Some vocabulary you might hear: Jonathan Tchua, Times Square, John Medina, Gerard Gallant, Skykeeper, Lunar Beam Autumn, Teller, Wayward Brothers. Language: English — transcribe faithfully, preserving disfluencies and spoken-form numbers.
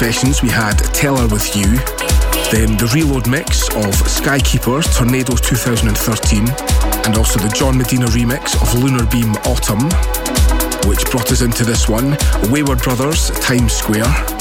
sessions, we had Teller with You, then the reload mix of Skykeeper, Tornado twenty thirteen, and also the John Medina remix of Lunar Beam Autumn, which brought us into this one, Wayward Brothers, Times Square.